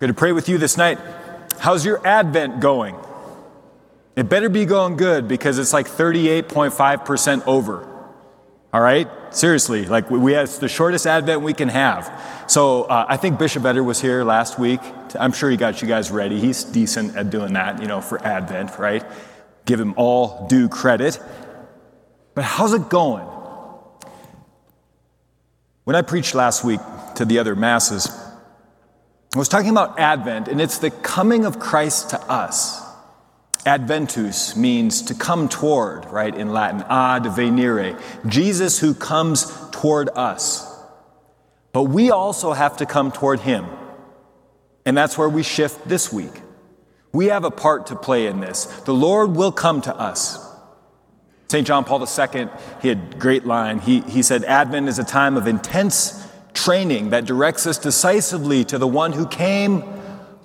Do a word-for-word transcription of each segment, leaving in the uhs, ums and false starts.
Good to pray with you this night. How's your Advent going? It better be going good, because it's like thirty-eight point five percent over. All right? Seriously, like we have, it's the shortest Advent we can have. So uh, I think Bishop Edder was here last week. I'm sure he got you guys ready. He's decent at doing that, you know, for Advent, right? Give him all due credit. But how's it going? When I preached last week to the other masses, I was talking about Advent, and it's the coming of Christ to us. Adventus means to come toward, right, in Latin, ad venire, Jesus who comes toward us. But we also have to come toward him, and that's where we shift this week. We have a part to play in this. The Lord will come to us. Saint John Paul the Second, he had a great line. He, he said, Advent is a time of intense training that directs us decisively to the one who came,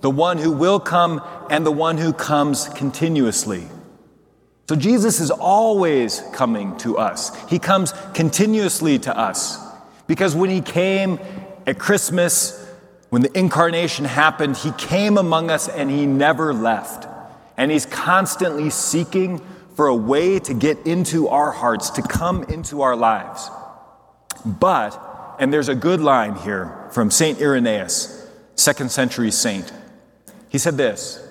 the one who will come, and the one who comes continuously. So Jesus is always coming to us. He comes continuously to us. Because when he came at Christmas, when the incarnation happened, he came among us and he never left. And he's constantly seeking for a way to get into our hearts, to come into our lives. But, and there's a good line here from Saint Irenaeus, second century saint. He said this,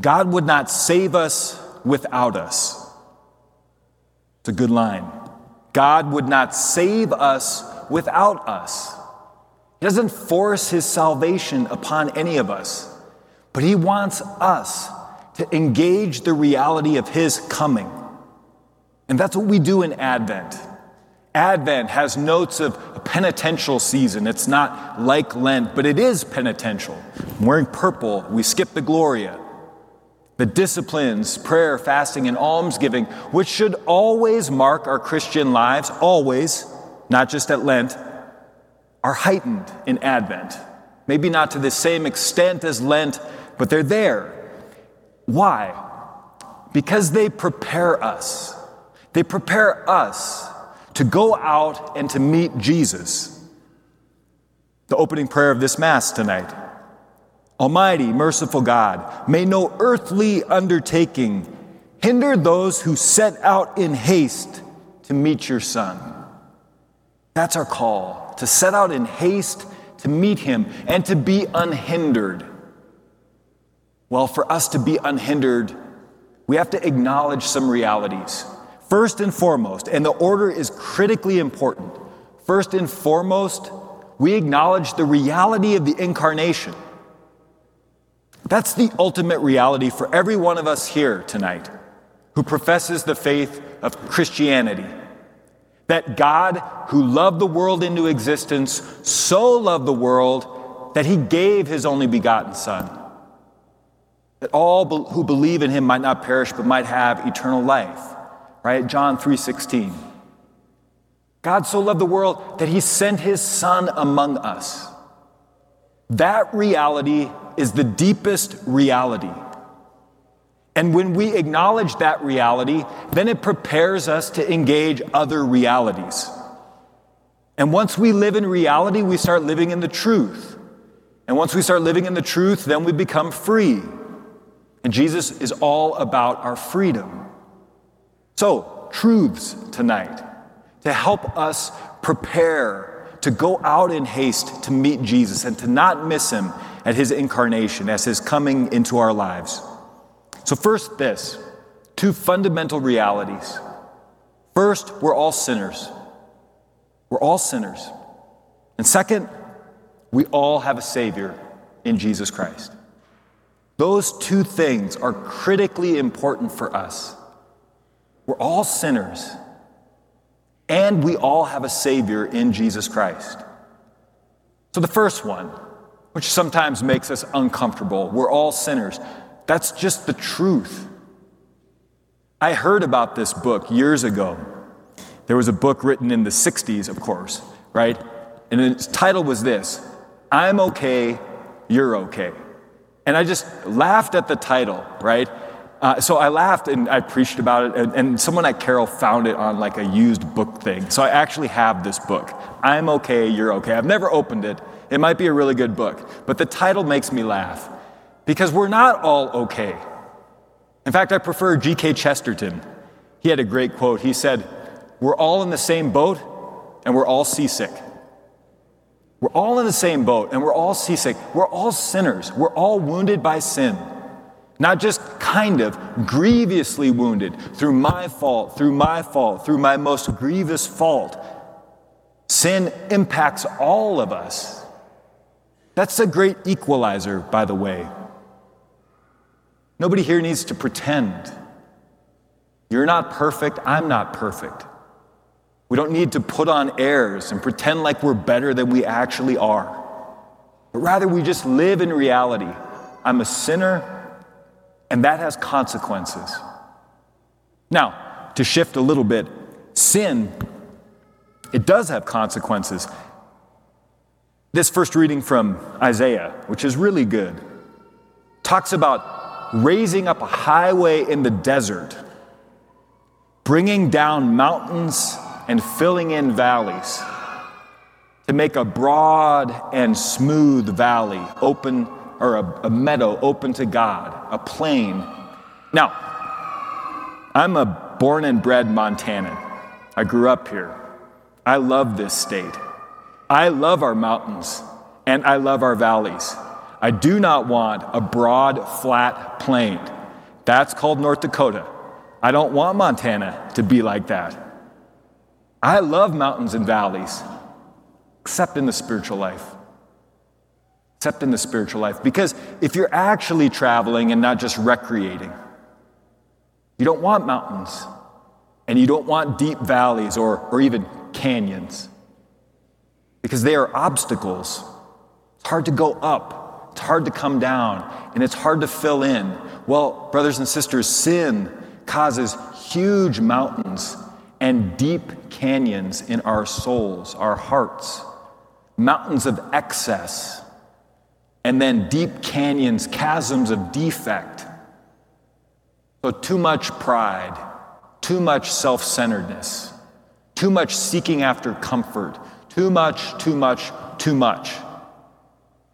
God would not save us without us. It's a good line. God would not save us without us. He doesn't force his salvation upon any of us, but he wants us to engage the reality of his coming. And that's what we do in Advent. Advent has notes of a penitential season. It's not like Lent, but it is penitential. I'm wearing purple. We skip the Gloria. The disciplines, prayer, fasting, and almsgiving, which should always mark our Christian lives, always, not just at Lent, are heightened in Advent. Maybe not to the same extent as Lent, but they're there. Why? Because they prepare us. They prepare us to go out and to meet Jesus. The opening prayer of this Mass tonight. Almighty, merciful God, may no earthly undertaking hinder those who set out in haste to meet your Son. That's our call, to set out in haste to meet him and to be unhindered. Well, for us to be unhindered, we have to acknowledge some realities. First and foremost, and the order is critically important, first and foremost, we acknowledge the reality of the incarnation. That's the ultimate reality for every one of us here tonight who professes the faith of Christianity. That God, who loved the world into existence, so loved the world that he gave his only begotten Son, that all who believe in him might not perish, but might have eternal life, right? John three sixteen. God so loved the world that he sent his Son among us. That reality is the deepest reality. And when we acknowledge that reality, then it prepares us to engage other realities. And once we live in reality, we start living in the truth. And once we start living in the truth, then we become free. And Jesus is all about our freedom. So, truths tonight to help us prepare to go out in haste to meet Jesus and to not miss him at his incarnation, as his coming into our lives. So first this, two fundamental realities. First, we're all sinners. We're all sinners. And second, we all have a Savior in Jesus Christ. Those two things are critically important for us. We're all sinners, and we all have a Savior in Jesus Christ. So the first one, which sometimes makes us uncomfortable, we're all sinners. That's just the truth. I heard about this book years ago. There was a book written in the sixties, of course, right? And its title was this, I'm okay, you're okay. And I just laughed at the title, right? Uh, so I laughed and I preached about it, and, and someone at Carol found it on like a used book thing. So I actually have this book, I'm okay, you're okay. I've never opened it, It might be a really good book, but the title makes me laugh because we're not all okay. In fact, I prefer G K Chesterton. He had a great quote. He said, "We're all in the same boat and we're all seasick." We're all in the same boat and we're all seasick. We're all sinners. We're all wounded by sin. Not just kind of, grievously wounded through my fault, through my fault, through my most grievous fault. Sin impacts all of us. That's a great equalizer, by the way. Nobody here needs to pretend. You're not perfect. I'm not perfect. We don't need to put on airs and pretend like we're better than we actually are. But rather, we just live in reality. I'm a sinner, and that has consequences. Now, to shift a little bit, sin, it does have consequences. This first reading from Isaiah, which is really good, talks about raising up a highway in the desert, bringing down mountains and filling in valleys to make a broad and smooth valley open, or a, a meadow open to God, a plain. Now, I'm a born and bred Montanan. I grew up here. I love this state. I love our mountains and I love our valleys. I do not want a broad, flat plain. That's called North Dakota. I don't want Montana to be like that. I love mountains and valleys, except in the spiritual life. Except in the spiritual life. Because if you're actually traveling and not just recreating, you don't want mountains, and you don't want deep valleys or, or even canyons, because they are obstacles. It's hard to go up, it's hard to come down, and it's hard to fill in. Well, brothers and sisters, sin causes huge mountains and deep canyons in our souls, our hearts, mountains of excess, and then deep canyons, chasms of defect. So too much pride, too much self-centeredness, too much seeking after comfort, too much, too much, too much.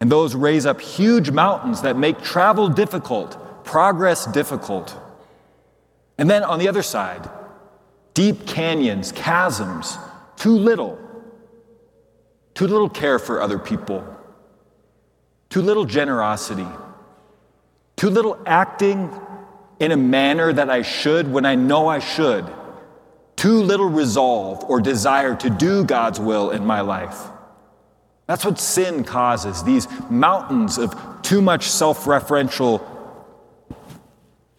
And those raise up huge mountains that make travel difficult, progress difficult. And then on the other side, deep canyons, chasms, too little. Too little care for other people. Too little generosity. Too little acting in a manner that I should when I know I should. Too little resolve or desire to do God's will in my life. That's what sin causes, these mountains of too much self-referential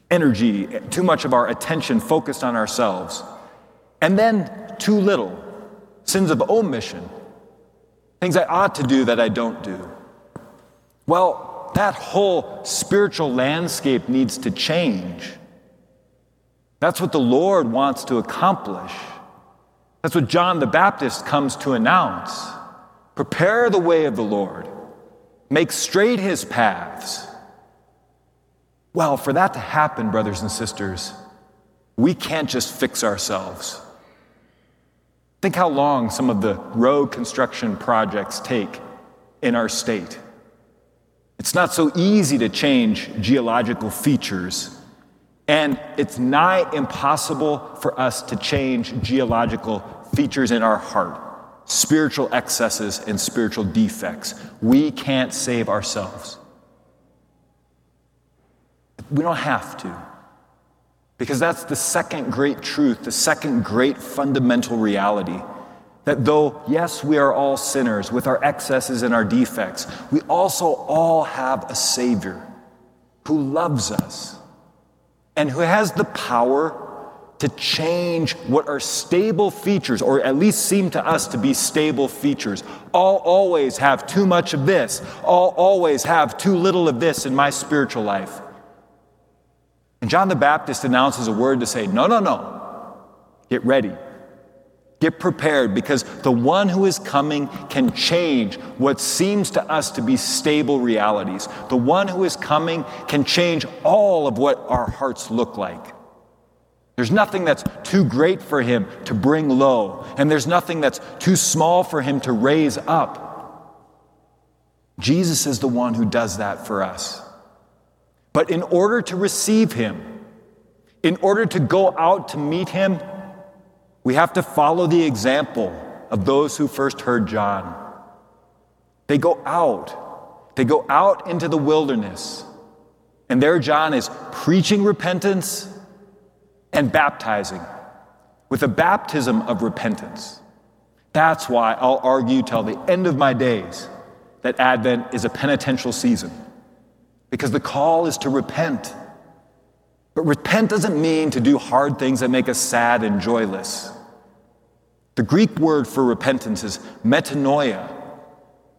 energy, too much of our attention focused on ourselves. And then too little, sins of omission, things I ought to do that I don't do. Well, that whole spiritual landscape needs to change. That's what the Lord wants to accomplish. That's what John the Baptist comes to announce. Prepare the way of the Lord. Make straight his paths. Well, for that to happen, brothers and sisters, we can't just fix ourselves. Think how long some of the road construction projects take in our state. It's not so easy to change geological features. And it's nigh impossible for us to change geological features in our heart, spiritual excesses and spiritual defects. We can't save ourselves. We don't have to, because that's the second great truth, the second great fundamental reality, that though, yes, we are all sinners with our excesses and our defects, we also all have a Savior who loves us, and who has the power to change what are stable features, or at least seem to us to be stable features. I'll always have too much of this. I'll always have too little of this in my spiritual life. And John the Baptist announces a word to say, no, no, no. Get ready. Get prepared, because the one who is coming can change what seems to us to be stable realities. The one who is coming can change all of what our hearts look like. There's nothing that's too great for him to bring low, and there's nothing that's too small for him to raise up. Jesus is the one who does that for us. But in order to receive him, in order to go out to meet him, we have to follow the example of those who first heard John. They go out. They go out into the wilderness. And there John is preaching repentance and baptizing with a baptism of repentance. That's why I'll argue till the end of my days that Advent is a penitential season, because the call is to repent. But repent doesn't mean to do hard things that make us sad and joyless. The Greek word for repentance is metanoia.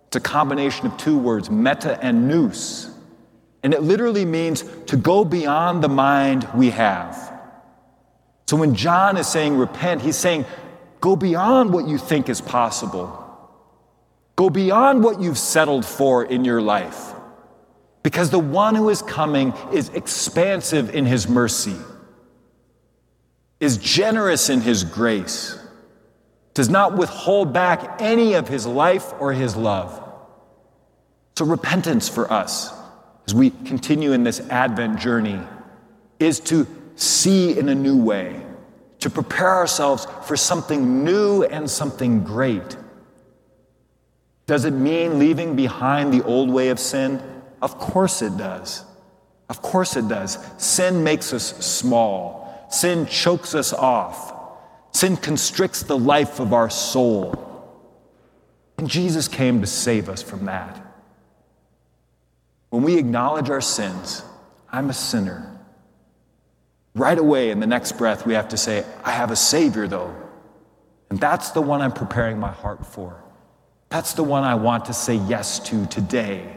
It's a combination of two words, meta and nous. And it literally means to go beyond the mind we have. So when John is saying repent, he's saying go beyond what you think is possible. Go beyond what you've settled for in your life. Because the one who is coming is expansive in his mercy, is generous in his grace, does not withhold back any of his life or his love. So repentance for us, as we continue in this Advent journey, is to see in a new way, to prepare ourselves for something new and something great. Does it mean leaving behind the old way of sin? Of course it does. Of course it does. Sin makes us small. Sin chokes us off. Sin constricts the life of our soul. And Jesus came to save us from that. When we acknowledge our sins, I'm a sinner, right away in the next breath we have to say, I have a Savior though. And that's the one I'm preparing my heart for. That's the one I want to say yes to today.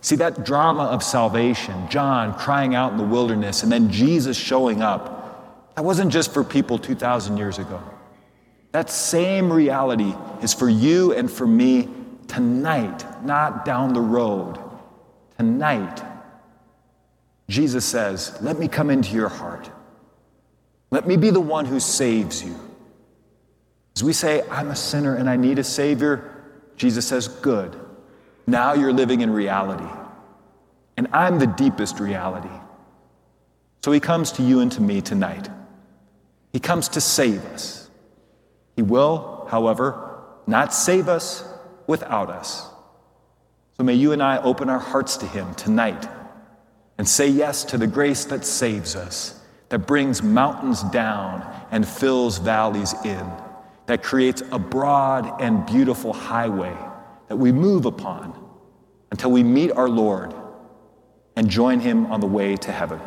See, that drama of salvation, John crying out in the wilderness and then Jesus showing up, that wasn't just for people two thousand years ago. That same reality is for you and for me tonight, not down the road. Tonight, Jesus says, let me come into your heart. Let me be the one who saves you. As we say, I'm a sinner and I need a Savior, Jesus says, good. Now you're living in reality. And I'm the deepest reality. So he comes to you and to me tonight. He comes to save us. He will, however, not save us without us. So may you and I open our hearts to him tonight and say yes to the grace that saves us, that brings mountains down and fills valleys in, that creates a broad and beautiful highway that we move upon until we meet our Lord and join him on the way to heaven.